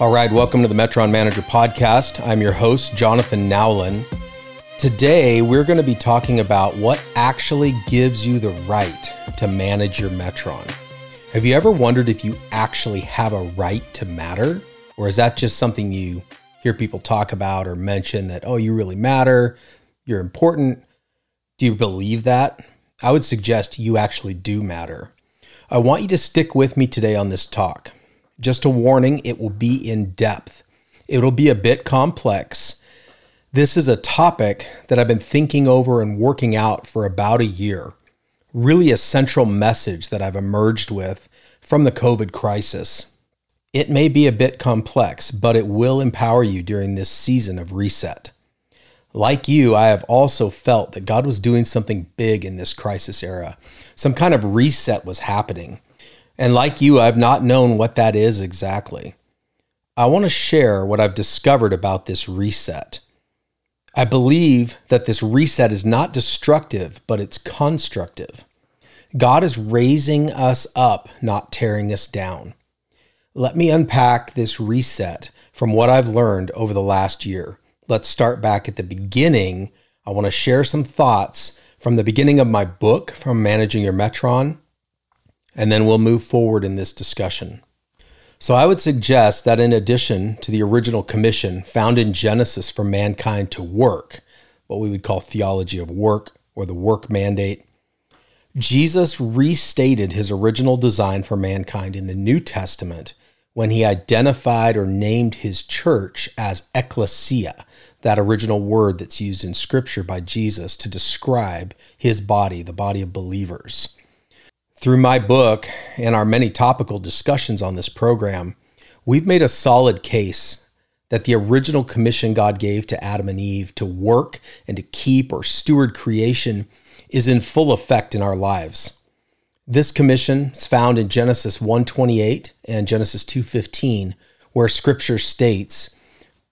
All right, welcome to the Metron Manager Podcast. I'm your host, Jonathan Nowlin. Today, we're going to be talking about what actually gives you the right to manage your Metron. Have you ever wondered if you actually have a right to matter? Or is that just something you hear people talk about or mention that, oh, you really matter, you're important? Do you believe that? I would suggest you actually do matter. I want you to stick with me today on this talk. Just a warning, it will be in depth. It'll be a bit complex. This is a topic that I've been thinking over and working out for about a year. Really a central message that I've emerged with from the COVID crisis. It may be a bit complex, but it will empower you during this season of reset. Like you, I have also felt that God was doing something big in this crisis era. Some kind of reset was happening. And like you, I've not known what that is exactly. I want to share what I've discovered about this reset. I believe that this reset is not destructive, but it's constructive. God is raising us up, not tearing us down. Let me unpack this reset from what I've learned over the last year. Let's start back at the beginning. I want to share some thoughts from the beginning of my book, from Managing Your Metron, and then we'll move forward in this discussion. So I would suggest that in addition to the original commission found in Genesis for mankind to work, what we would call theology of work or the work mandate, Jesus restated his original design for mankind in the New Testament when he identified or named his church as Ekklesia, that original word that's used in Scripture by Jesus to describe his body, the body of believers. Through my book and our many topical discussions on this program, we've made a solid case that the original commission God gave to Adam and Eve to work and to keep or steward creation is in full effect in our lives. This commission is found in Genesis 1:28 and Genesis 2:15, where Scripture states,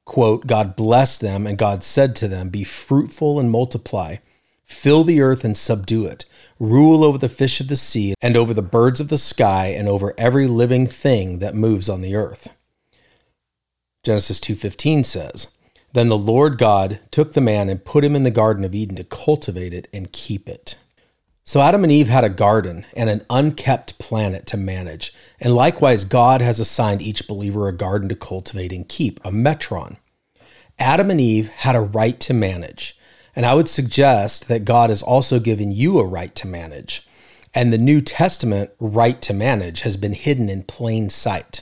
quote, God blessed them, and God said to them, be fruitful and multiply, fill the earth and subdue it. Rule over the fish of the sea and over the birds of the sky and over every living thing that moves on the earth. Genesis 2:15 says, Then the Lord God took the man and put him in the Garden of Eden to cultivate it and keep it. So Adam and Eve had a garden and an unkept planet to manage. And likewise, God has assigned each believer a garden to cultivate and keep, a metron. Adam and Eve had a right to manage. And I would suggest that God has also given you a right to manage. And the New Testament right to manage has been hidden in plain sight.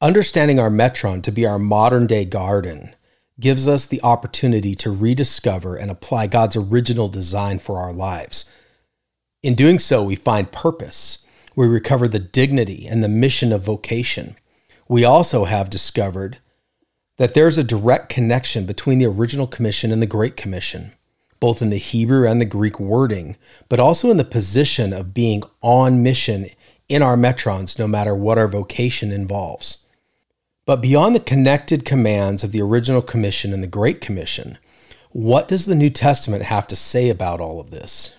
Understanding our metron to be our modern-day garden gives us the opportunity to rediscover and apply God's original design for our lives. In doing so, we find purpose. We recover the dignity and the mission of vocation. We also have discovered that there's a direct connection between the original commission and the Great Commission, both in the Hebrew and the Greek wording, but also in the position of being on mission in our metrons, no matter what our vocation involves. But beyond the connected commands of the original commission and the Great Commission, what does the New Testament have to say about all of this?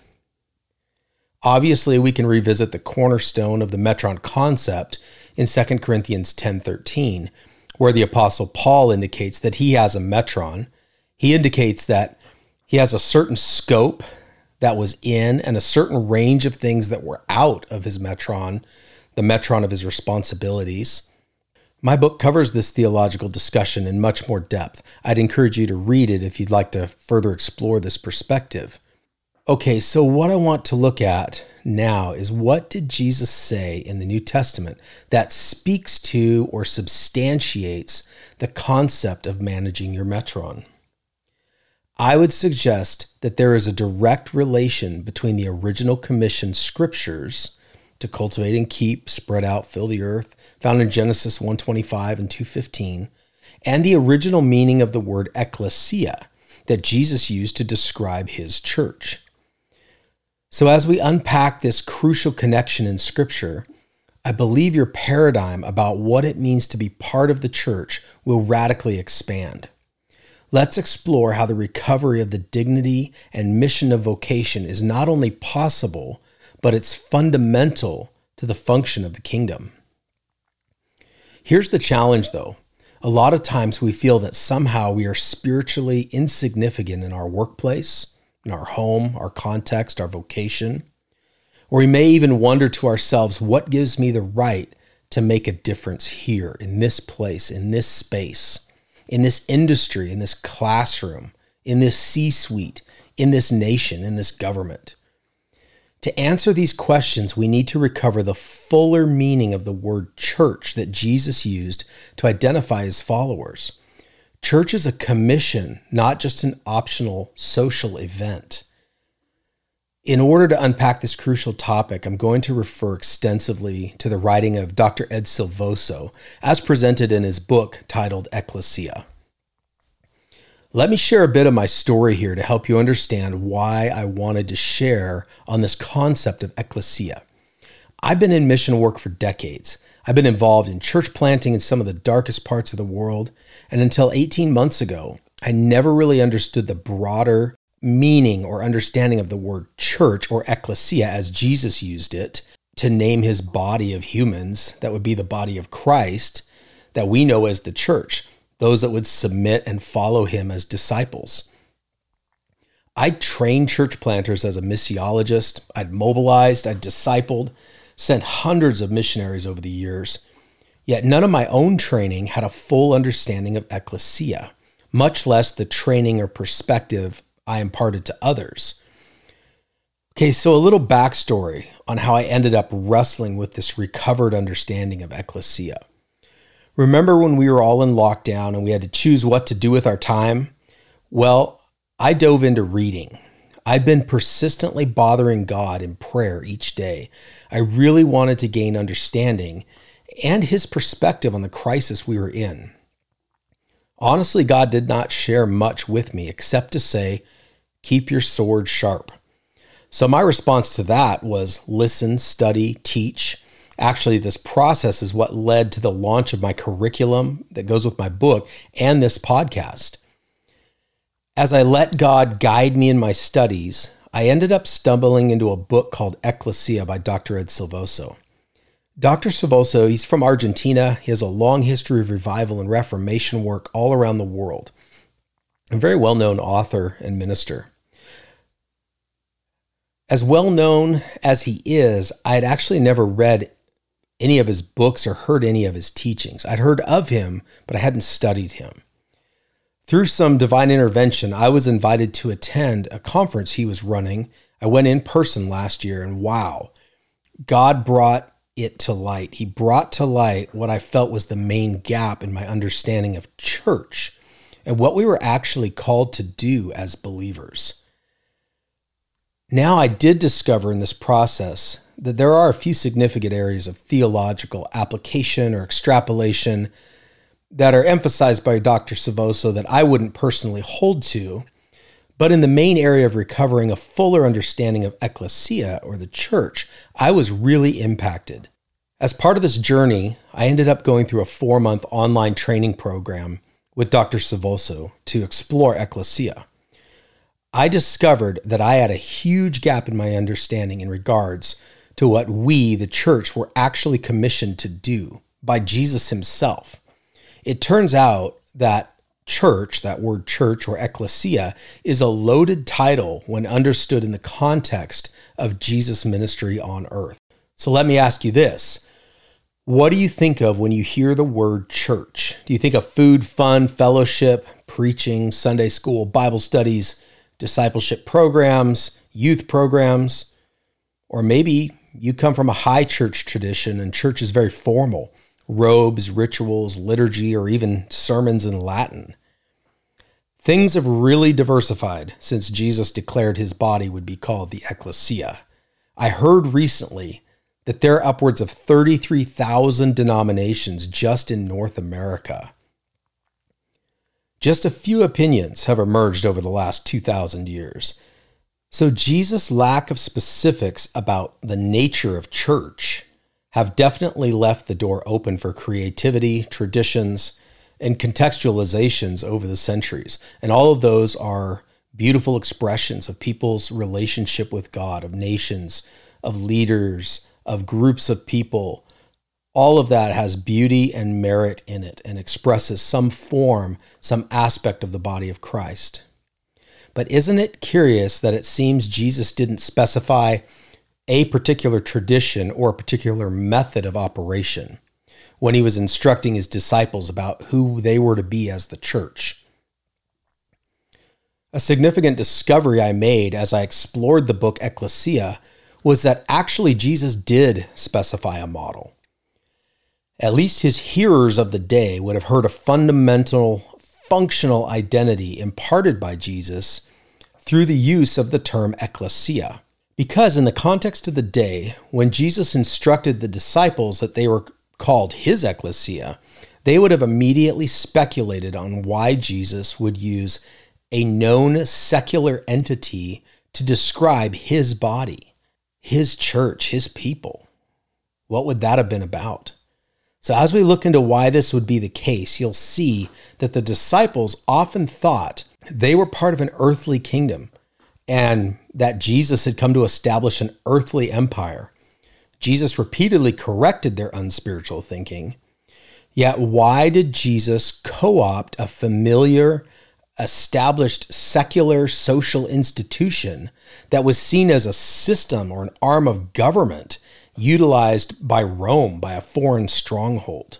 Obviously, we can revisit the cornerstone of the metron concept in 2 Corinthians 10:13, where the Apostle Paul indicates that he has a metron. He indicates that he has a certain scope that was in and a certain range of things that were out of his metron, the metron of his responsibilities. My book covers this theological discussion in much more depth. I'd encourage you to read it if you'd like to further explore this perspective. Okay, so what I want to look at now is what did Jesus say in the New Testament that speaks to or substantiates the concept of managing your metron? I would suggest that there is a direct relation between the Original Commission scriptures to cultivate and keep, spread out, fill the earth, found in Genesis 1:25 and 2:15, and the original meaning of the word ekklesia that Jesus used to describe his church. So as we unpack this crucial connection in Scripture, I believe your paradigm about what it means to be part of the church will radically expand. Let's explore how the recovery of the dignity and mission of vocation is not only possible, but it's fundamental to the function of the kingdom. Here's the challenge, though. A lot of times we feel that somehow we are spiritually insignificant in our workplace, in our home, our context, our vocation. Or we may even wonder to ourselves, what gives me the right to make a difference here, in this place, in this space? In this industry, in this classroom, in this C-suite, in this nation, in this government? To answer these questions, we need to recover the fuller meaning of the word church that Jesus used to identify his followers. Church is a commission, not just an optional social event. In order to unpack this crucial topic, I'm going to refer extensively to the writing of Dr. Ed Silvoso, as presented in his book titled Ekklesia. Let me share a bit of my story here to help you understand why I wanted to share on this concept of ekklesia. I've been in mission work for decades. I've been involved in church planting in some of the darkest parts of the world, and until 18 months ago, I never really understood the broader meaning or understanding of the word church or ekklesia as Jesus used it to name his body of humans that would be the body of Christ that we know as the church, those that would submit and follow him as disciples. I trained church planters as a missiologist. I'd mobilized, I'd discipled, sent hundreds of missionaries over the years, yet none of my own training had a full understanding of ekklesia, much less the training or perspective I imparted to others. Okay, so a little backstory on how I ended up wrestling with this recovered understanding of ekklesia. Remember when we were all in lockdown and we had to choose what to do with our time? Well, I dove into reading. I've been persistently bothering God in prayer each day. I really wanted to gain understanding and his perspective on the crisis we were in. Honestly, God did not share much with me except to say, keep your sword sharp. So my response to that was listen, study, teach. Actually, this process is what led to the launch of my curriculum that goes with my book and this podcast. As I let God guide me in my studies, I ended up stumbling into a book called Ekklesia by Dr. Ed Silvoso. Dr. Silvoso, he's from Argentina. He has a long history of revival and reformation work all around the world. A very well-known author and minister. As well-known as he is, I had actually never read any of his books or heard any of his teachings. I'd heard of him, but I hadn't studied him. Through some divine intervention, I was invited to attend a conference he was running. I went in person last year, and wow, God brought it to light. He brought to light what I felt was the main gap in my understanding of church and what we were actually called to do as believers. Now, I did discover in this process that there are a few significant areas of theological application or extrapolation that are emphasized by Dr. Silvoso that I wouldn't personally hold to, but in the main area of recovering a fuller understanding of ekklesia, or the church, I was really impacted. As part of this journey, I ended up going through a 4-month online training program with Dr. Silvoso to explore ekklesia. I discovered that I had a huge gap in my understanding in regards to what we, the church, were actually commissioned to do by Jesus himself. It turns out that church, that word church or ekklesia, is a loaded title when understood in the context of Jesus' ministry on earth. So let me ask you this. What do you think of when you hear the word church? Do you think of food, fun, fellowship, preaching, Sunday school, Bible studies, discipleship programs, youth programs? Or maybe you come from a high church tradition and church is very formal. Robes, rituals, liturgy, or even sermons in Latin. Things have really diversified since Jesus declared his body would be called the Ekklesia. I heard recently that there are upwards of 33,000 denominations just in North America. Just a few opinions have emerged over the last 2,000 years. So Jesus' lack of specifics about the nature of church have definitely left the door open for creativity, traditions, and contextualizations over the centuries. And all of those are beautiful expressions of people's relationship with God, of nations, of leaders, of groups of people. All of that has beauty and merit in it and expresses some form, some aspect of the body of Christ. But isn't it curious that it seems Jesus didn't specify a particular tradition or a particular method of operation when he was instructing his disciples about who they were to be as the church? A significant discovery I made as I explored the book Ekklesia was that actually Jesus did specify a model. At least his hearers of the day would have heard a fundamental functional identity imparted by Jesus through the use of the term Ekklesia. Because in the context of the day, when Jesus instructed the disciples that they were called his Ekklesia, they would have immediately speculated on why Jesus would use a known secular entity to describe his body, his church, his people. What would that have been about? So as we look into why this would be the case, you'll see that the disciples often thought they were part of an earthly kingdom, and that Jesus had come to establish an earthly empire. Jesus repeatedly corrected their unspiritual thinking. Yet why did Jesus co-opt a familiar, established secular social institution that was seen as a system or an arm of government utilized by Rome, by a foreign stronghold?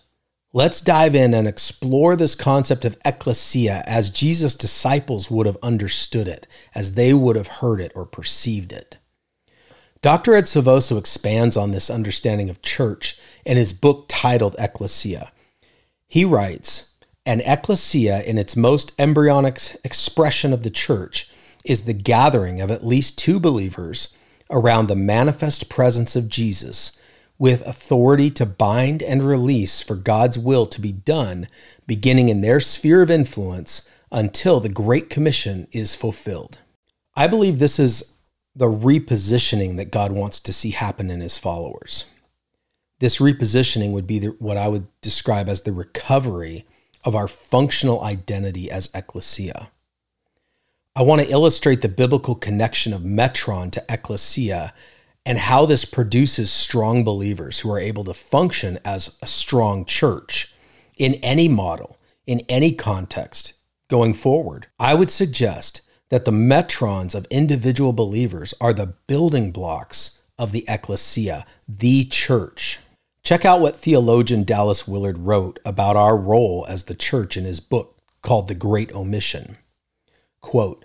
Let's dive in and explore this concept of Ekklesia as Jesus' disciples would have understood it, as they would have heard it or perceived it. Dr. Ed Silvoso expands on this understanding of church in his book titled Ekklesia. He writes, "An Ekklesia in its most embryonic expression of the church is the gathering of at least two believers around the manifest presence of Jesus, with authority to bind and release for God's will to be done, beginning in their sphere of influence until the Great Commission is fulfilled." I believe this is the repositioning that God wants to see happen in his followers. This repositioning would be what I would describe as the recovery of our functional identity as Ekklesia. I want to illustrate the biblical connection of Metron to Ekklesia and how this produces strong believers who are able to function as a strong church in any model, in any context going forward. I would suggest that the metrons of individual believers are the building blocks of the Ekklesia, the church. Check out what theologian Dallas Willard wrote about our role as the church in his book called The Great Omission. Quote,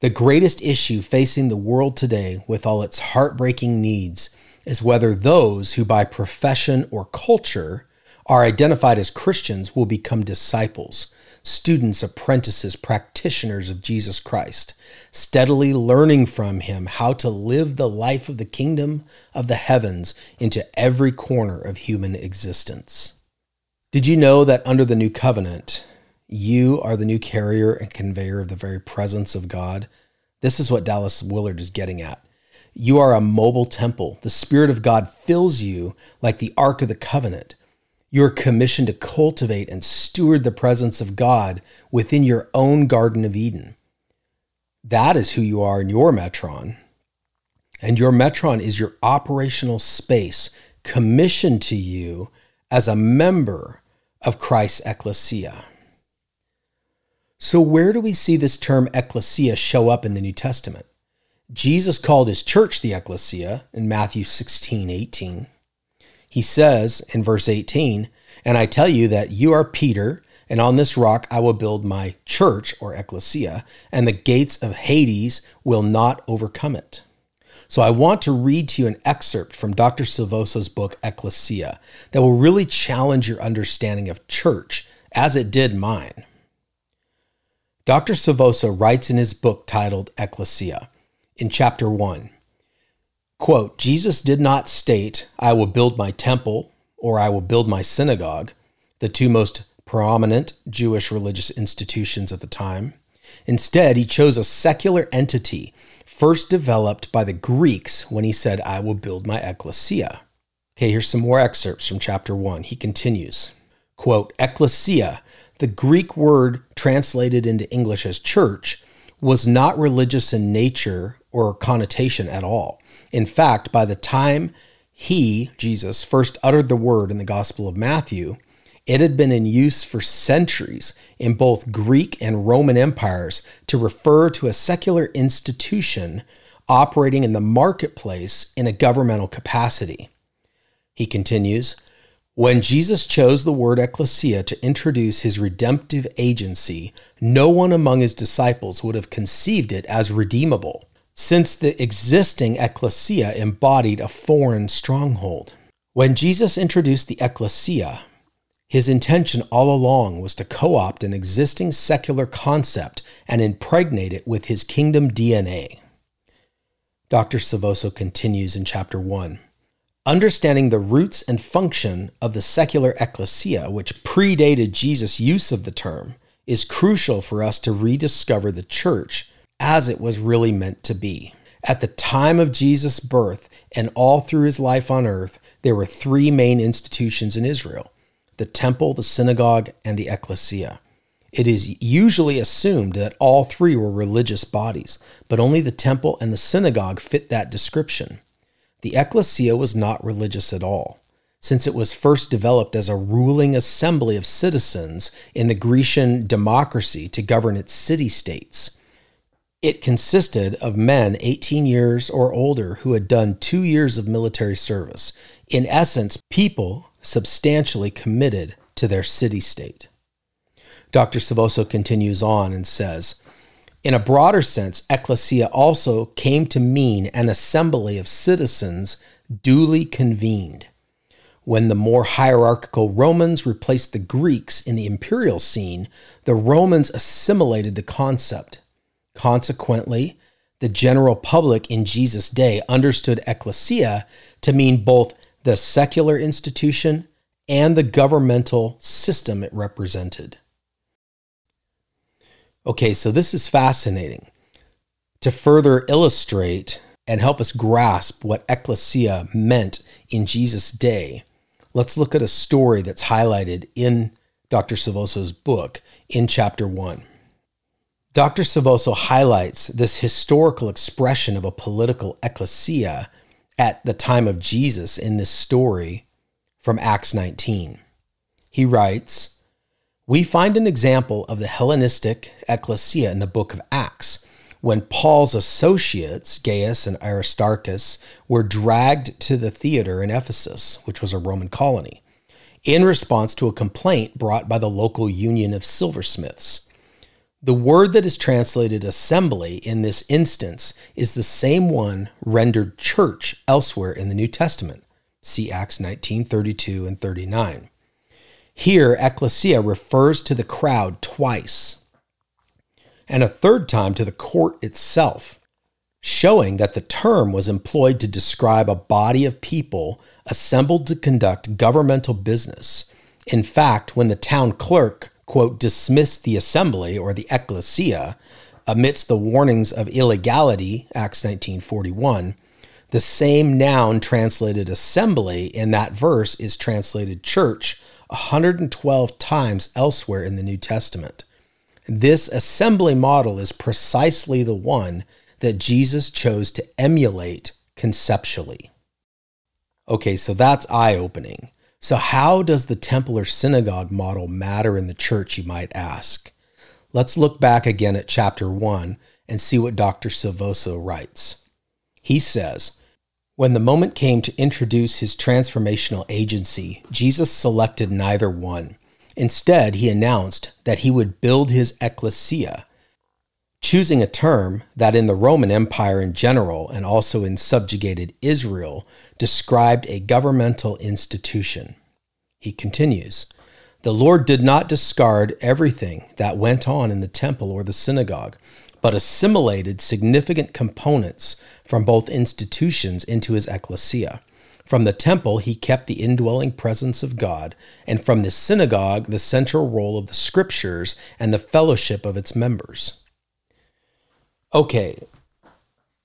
"The greatest issue facing the world today with all its heartbreaking needs is whether those who by profession or culture are identified as Christians will become disciples, students, apprentices, practitioners of Jesus Christ, steadily learning from him how to live the life of the kingdom of the heavens into every corner of human existence." Did you know that under the new covenant, you are the new carrier and conveyor of the very presence of God? This is what Dallas Willard is getting at. You are a mobile temple. The Spirit of God fills you like the Ark of the Covenant. You're commissioned to cultivate and steward the presence of God within your own Garden of Eden. That is who you are in your metron. And your metron is your operational space commissioned to you as a member of Christ's Ekklesia. So where do we see this term Ekklesia show up in the New Testament? Jesus called his church the Ekklesia in Matthew 16:18. He says in verse 18, "And I tell you that you are Peter, and on this rock I will build my church," or Ekklesia, "and the gates of Hades will not overcome it." So I want to read to you an excerpt from Dr. Silvoso's book Ekklesia that will really challenge your understanding of church as it did mine. Dr. Silvoso writes in his book titled Ekklesia, in chapter 1, quote, Jesus did not state, I will build my temple or I will build my synagogue, the two most prominent Jewish religious institutions at the time. Instead, he chose a secular entity first developed by the Greeks when he said, I will build my Ekklesia. Okay, here's some more excerpts from chapter 1. He continues, quote, Ekklesia, the Greek word translated into English as church, was not religious in nature or connotation at all. In fact, by the time he, Jesus, first uttered the word in the Gospel of Matthew, it had been in use for centuries in both Greek and Roman empires to refer to a secular institution operating in the marketplace in a governmental capacity. He continues, when Jesus chose the word ekklesia to introduce his redemptive agency, no one among his disciples would have conceived it as redeemable, since the existing ekklesia embodied a foreign stronghold. When Jesus introduced the ekklesia, his intention all along was to co-opt an existing secular concept and impregnate it with his kingdom DNA. Dr. Silvoso continues in chapter 1. Understanding the roots and function of the secular ekklesia, which predated Jesus' use of the term, is crucial for us to rediscover the church as it was really meant to be. At the time of Jesus' birth and all through his life on earth, there were three main institutions in Israel: the temple, the synagogue, and the ekklesia. It is usually assumed that all three were religious bodies, but only the temple and the synagogue fit that description. The ekklesia was not religious at all, since it was first developed as a ruling assembly of citizens in the Grecian democracy to govern its city-states. It consisted of men 18 years or older who had done 2 years of military service, in essence, people substantially committed to their city-state. Dr. Silvoso continues on and says, in a broader sense, ekklesia also came to mean an assembly of citizens duly convened. When the more hierarchical Romans replaced the Greeks in the imperial scene, the Romans assimilated the concept. Consequently, the general public in Jesus' day understood ekklesia to mean both the secular institution and the governmental system it represented. Okay, so this is fascinating. To further illustrate and help us grasp what ekklesia meant in Jesus' day, let's look at a story that's highlighted in Dr. Silvoso's book in chapter 1. Dr. Silvoso highlights this historical expression of a political ekklesia at the time of Jesus in this story from Acts 19. He writes, we find an example of the Hellenistic ekklesia in the book of Acts, when Paul's associates, Gaius and Aristarchus, were dragged to the theater in Ephesus, which was a Roman colony, in response to a complaint brought by the local union of silversmiths. The word that is translated assembly in this instance is the same one rendered church elsewhere in the New Testament. See Acts 19:32 and 39. Here, ekklesia refers to the crowd twice, and a third time to the court itself, showing that the term was employed to describe a body of people assembled to conduct governmental business. In fact, when the town clerk, quote, dismissed the assembly, or the ekklesia, amidst the warnings of illegality, Acts 19:41, the same noun translated assembly in that verse is translated church 112 times elsewhere in the New Testament. This assembly model is precisely the one that Jesus chose to emulate conceptually. Okay, so that's eye-opening. So how does the temple or synagogue model matter in the church, you might ask? Let's look back again at chapter 1 and see what Dr. Silvoso writes. He says, when the moment came to introduce his transformational agency, Jesus selected neither one. Instead, he announced that he would build his ekklesia, choosing a term that in the Roman Empire in general and also in subjugated Israel described a governmental institution. He continues, The Lord did not discard everything that went on in the temple or the synagogue, but assimilated significant components from both institutions into his ecclesia. From the temple, he kept the indwelling presence of God, and from the synagogue, the central role of the scriptures and the fellowship of its members. Okay,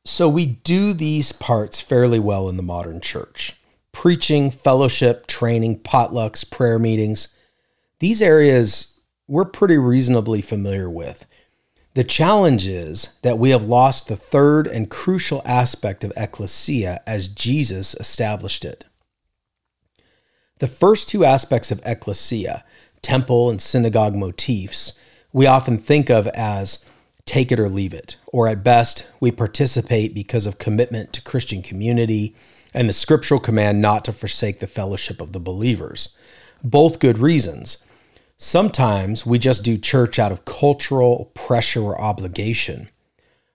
so we do these parts fairly well in the modern church. Preaching, fellowship, training, potlucks, prayer meetings. These areas we're pretty reasonably familiar with. The challenge is that we have lost the third and crucial aspect of Ekklesia as Jesus established it. The first two aspects of Ekklesia, temple and synagogue motifs, we often think of as take it or leave it, or at best, we participate because of commitment to Christian community and the scriptural command not to forsake the fellowship of the believers. Both good reasons. Sometimes we just do church out of cultural pressure or obligation.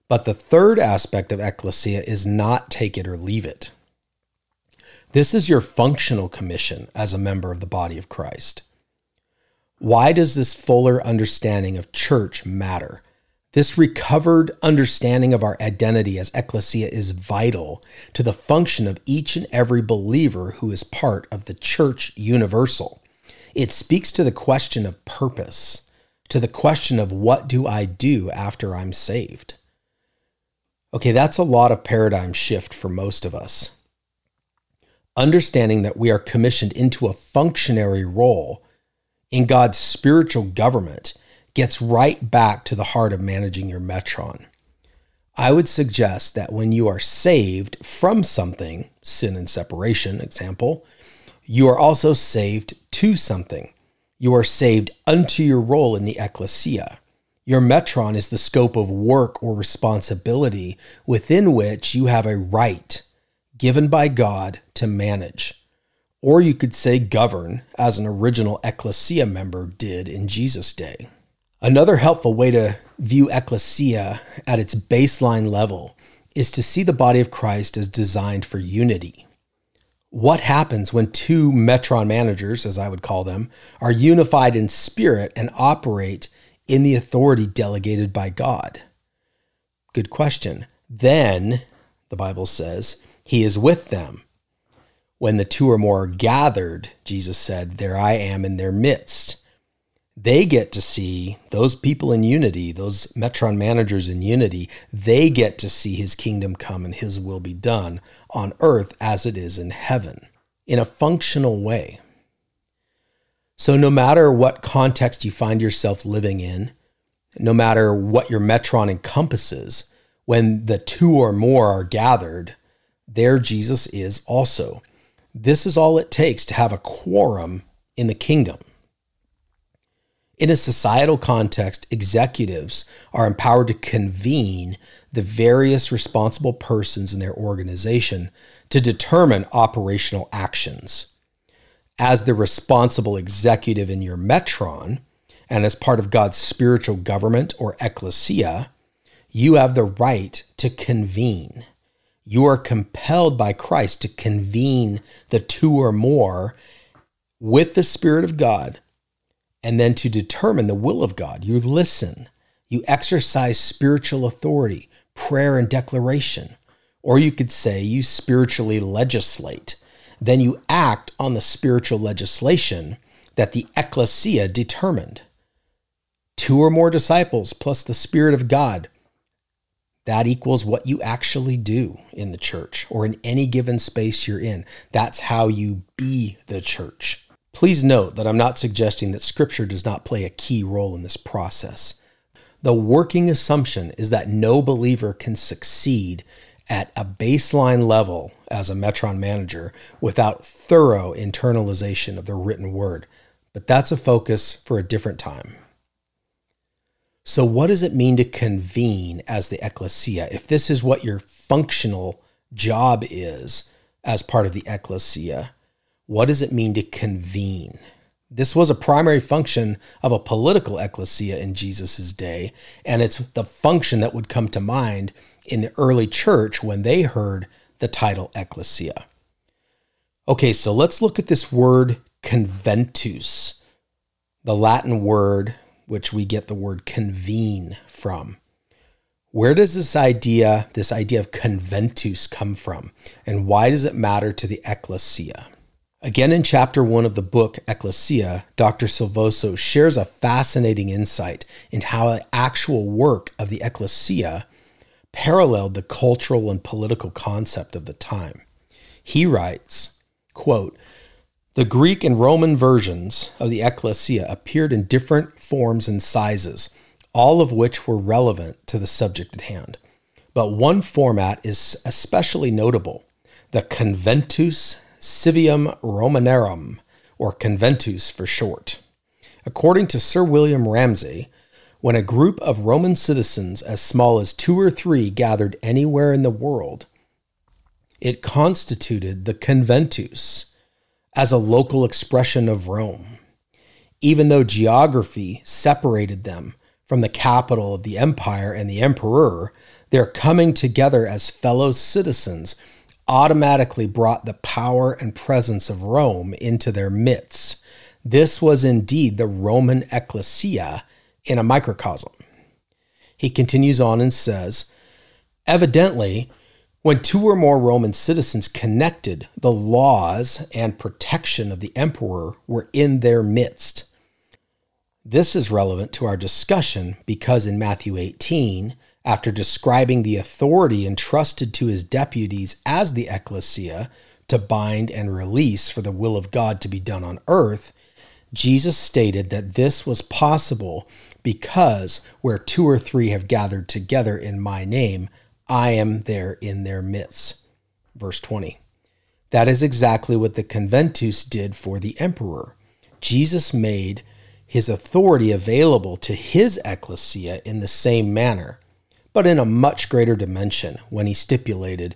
But the third aspect of Ekklesia is not take it or leave it. This is your functional commission as a member of the body of Christ. Why does this fuller understanding of church matter? This recovered understanding of our identity as Ekklesia is vital to the function of each and every believer who is part of the church universal. It speaks to the question of purpose, to the question of what do I do after I'm saved? Okay, that's a lot of paradigm shift for most of us. Understanding that we are commissioned into a functionary role in God's spiritual government gets right back to the heart of managing your metron. I would suggest that when you are saved from something, sin and separation, example, you are also saved to something. You are saved unto your role in the Ekklesia. Your metron is the scope of work or responsibility within which you have a right given by God to manage. Or you could say govern, as an original Ekklesia member did in Jesus' day. Another helpful way to view Ekklesia at its baseline level is to see the body of Christ as designed for unity. What happens when two metron managers, as I would call them, are unified in spirit and operate in the authority delegated by God? Good question. Then, the Bible says, he is with them. When the two or more are gathered, Jesus said, there I am in their midst. They get to see those people in unity, those metron managers in unity. They get to see his kingdom come and his will be done on earth as it is in heaven, in a functional way. So no matter what context you find yourself living in, no matter what your metron encompasses, when the two or more are gathered, there Jesus is also. This is all it takes to have a quorum in the kingdom. In a societal context, executives are empowered to convene the various responsible persons in their organization to determine operational actions. As the responsible executive in your metron, and as part of God's spiritual government or Ekklesia, you have the right to convene. You are compelled by Christ to convene the two or more with the Spirit of God, and then to determine the will of God. You listen, you exercise spiritual authority, prayer and declaration, or you could say you spiritually legislate. Then you act on the spiritual legislation that the Ekklesia determined. Two or more disciples plus the Spirit of God, that equals what you actually do in the church or in any given space you're in. That's how you be the church. Please note that I'm not suggesting that Scripture does not play a key role in this process. The working assumption is that no believer can succeed at a baseline level as a metron manager without thorough internalization of the written word, but that's a focus for a different time. So what does it mean to convene as the Ekklesia if this is what your functional job is as part of the Ekklesia? What does it mean to convene? This was a primary function of a political Ekklesia in Jesus' day, and it's the function that would come to mind in the early church when they heard the title Ekklesia. Okay, so let's look at this word conventus. the Latin word, which we get the word convene from. Where does this idea of conventus come from? And why does it matter to the Ekklesia? Again, in chapter 1 of the book, Ekklesia, Dr. Silvoso shares a fascinating insight into how the actual work of the Ekklesia paralleled the cultural and political concept of the time. He writes, quote, "The Greek and Roman versions of the Ekklesia appeared in different forms and sizes, all of which were relevant to the subject at hand. But one format is especially notable, the Conventus Civium Romanorum, or Conventus for short. According to Sir William Ramsay, when a group of Roman citizens as small as 2 or 3 gathered anywhere in the world, it constituted the Conventus as a local expression of Rome. Even though geography separated them from the capital of the empire and the emperor, their coming together as fellow citizens automatically brought the power and presence of Rome into their midst. This was indeed the Roman Ekklesia in a microcosm." He continues on and says, "Evidently, when 2 or more Roman citizens connected, the laws and protection of the emperor were in their midst. This is relevant to our discussion because in Matthew 18, after describing the authority entrusted to his deputies as the Ekklesia to bind and release for the will of God to be done on earth, Jesus stated that this was possible because where 2 or 3 have gathered together in my name, I am there in their midst. Verse 20. That is exactly what the Conventus did for the emperor. Jesus made his authority available to his Ekklesia in the same manner, but in a much greater dimension when he stipulated,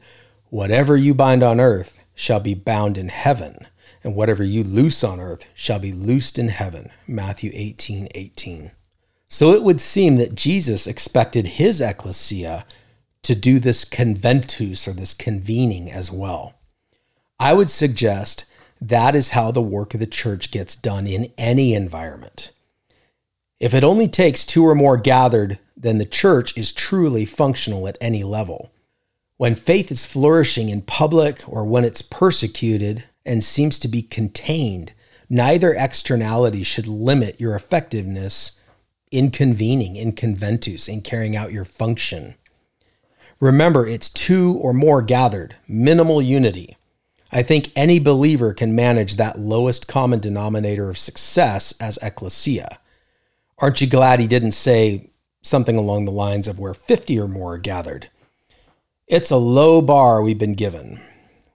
whatever you bind on earth shall be bound in heaven, and whatever you loose on earth shall be loosed in heaven. Matthew 18:18. So it would seem that Jesus expected his Ekklesia to do this conventus or this convening as well. I would suggest that is how the work of the church gets done in any environment. If it only takes 2 or more gathered, then the church is truly functional at any level. When faith is flourishing in public or when it's persecuted and seems to be contained, neither externality should limit your effectiveness in convening, in conventus, in carrying out your function. Remember, it's 2 or more gathered, minimal unity. I think any believer can manage that lowest common denominator of success as Ekklesia. Aren't you glad he didn't say something along the lines of where 50 or more are gathered? It's a low bar we've been given.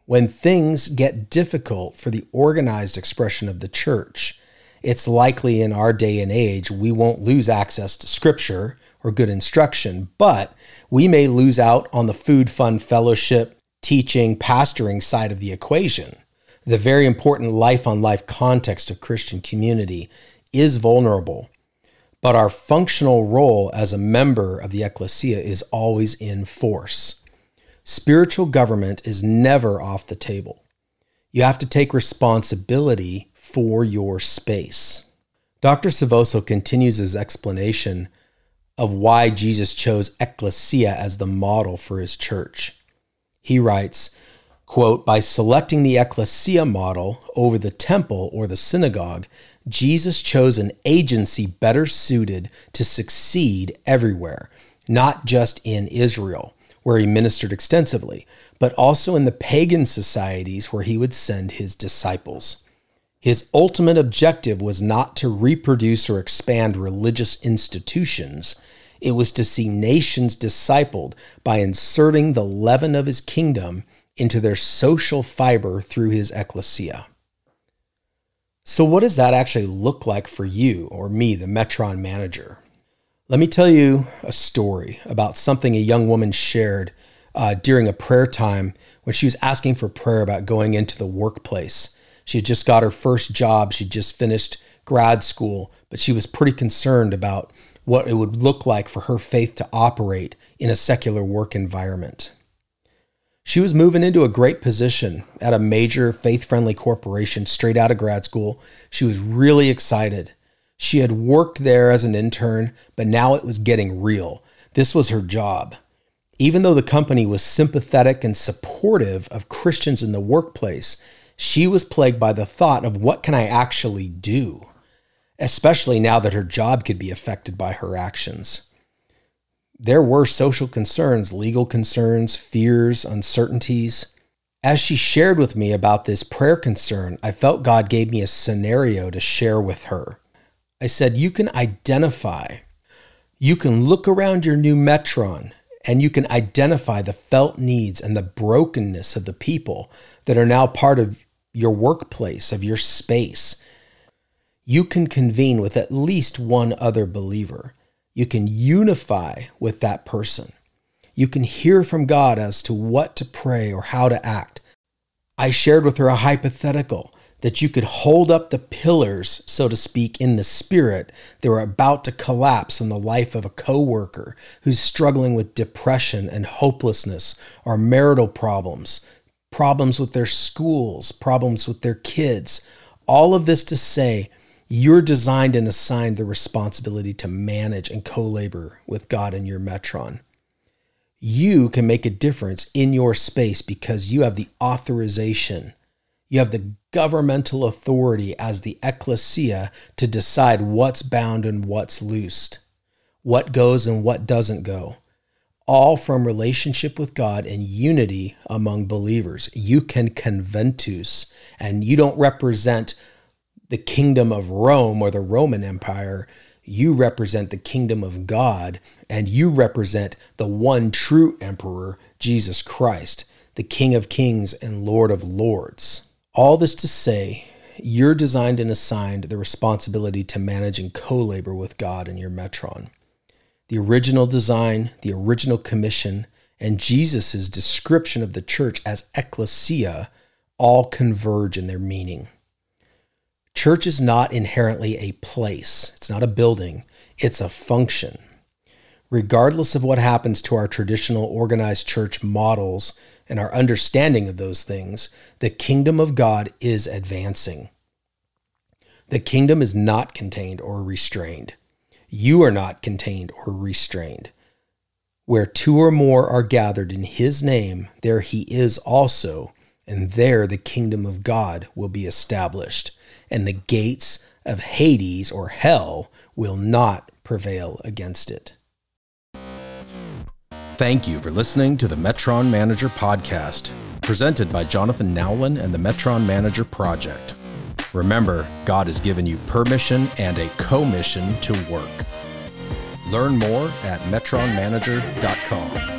When things get difficult for the organized expression of the church, it's likely in our day and age we won't lose access to Scripture or good instruction, but we may lose out on the food, fun, fellowship, teaching, pastoring side of the equation. The very important life-on-life context of Christian community is vulnerable, but our functional role as a member of the Ekklesia is always in force. Spiritual government is never off the table. You have to take responsibility for your space. Dr. Silvoso continues his explanation of why Jesus chose Ekklesia as the model for his church. He writes, quote, "By selecting the Ekklesia model over the temple or the synagogue, Jesus chose an agency better suited to succeed everywhere, not just in Israel, where he ministered extensively, but also in the pagan societies where he would send his disciples. His ultimate objective was not to reproduce or expand religious institutions. It was to see nations discipled by inserting the leaven of his kingdom into their social fiber through his Ekklesia." So what does that actually look like for you or me, the Metron manager? Let me tell you a story about something a young woman shared during a prayer time when she was asking for prayer about going into the workplace. She had just got her first job. She just finished grad school, but she was pretty concerned about what it would look like for her faith to operate in a secular work environment. She was moving into a great position at a major faith-friendly corporation straight out of grad school. She was really excited. She had worked there as an intern, but now it was getting real. This was her job. Even though the company was sympathetic and supportive of Christians in the workplace, she was plagued by the thought of, what can I actually do? Especially now that her job could be affected by her actions. There were social concerns, legal concerns, fears, uncertainties. As she shared with me about this prayer concern, I felt God gave me a scenario to share with her. I said, you can identify. You can look around your new Metron, and you can identify the felt needs and the brokenness of the people that are now part of your workplace, of your space. You can convene with at least one other believer. You can unify with that person. You can hear from God as to what to pray or how to act. I shared with her a hypothetical that you could hold up the pillars, so to speak, in the spirit that were about to collapse in the life of a coworker who's struggling with depression and hopelessness or marital problems, problems with their schools, problems with their kids. All of this to say, you're designed and assigned the responsibility to manage and co-labor with God in your Metron. You can make a difference in your space because you have the authorization. You have the governmental authority as the Ekklesia to decide what's bound and what's loosed, what goes and what doesn't go, all from relationship with God and unity among believers. You can conventus, and you don't represent the kingdom of Rome or the Roman Empire. You represent the kingdom of God, and you represent the one true emperor, Jesus Christ, the King of Kings and Lord of Lords. All this to say, you're designed and assigned the responsibility to manage and co-labor with God in your Metron. The original design, the original commission, and Jesus' description of the church as Ekklesia all converge in their meaning. Church is not inherently a place. It's not a building. It's a function. Regardless of what happens to our traditional organized church models and our understanding of those things, the kingdom of God is advancing. The kingdom is not contained or restrained. You are not contained or restrained. Where two or more are gathered in his name, there he is also, and there the kingdom of God will be established, and the gates of Hades or hell will not prevail against it. Thank you for listening to the Metron Manager Podcast, presented by Jonathan Nowlin and the Metron Manager Project. Remember, God has given you permission and a commission to work. Learn more at metronmanager.com.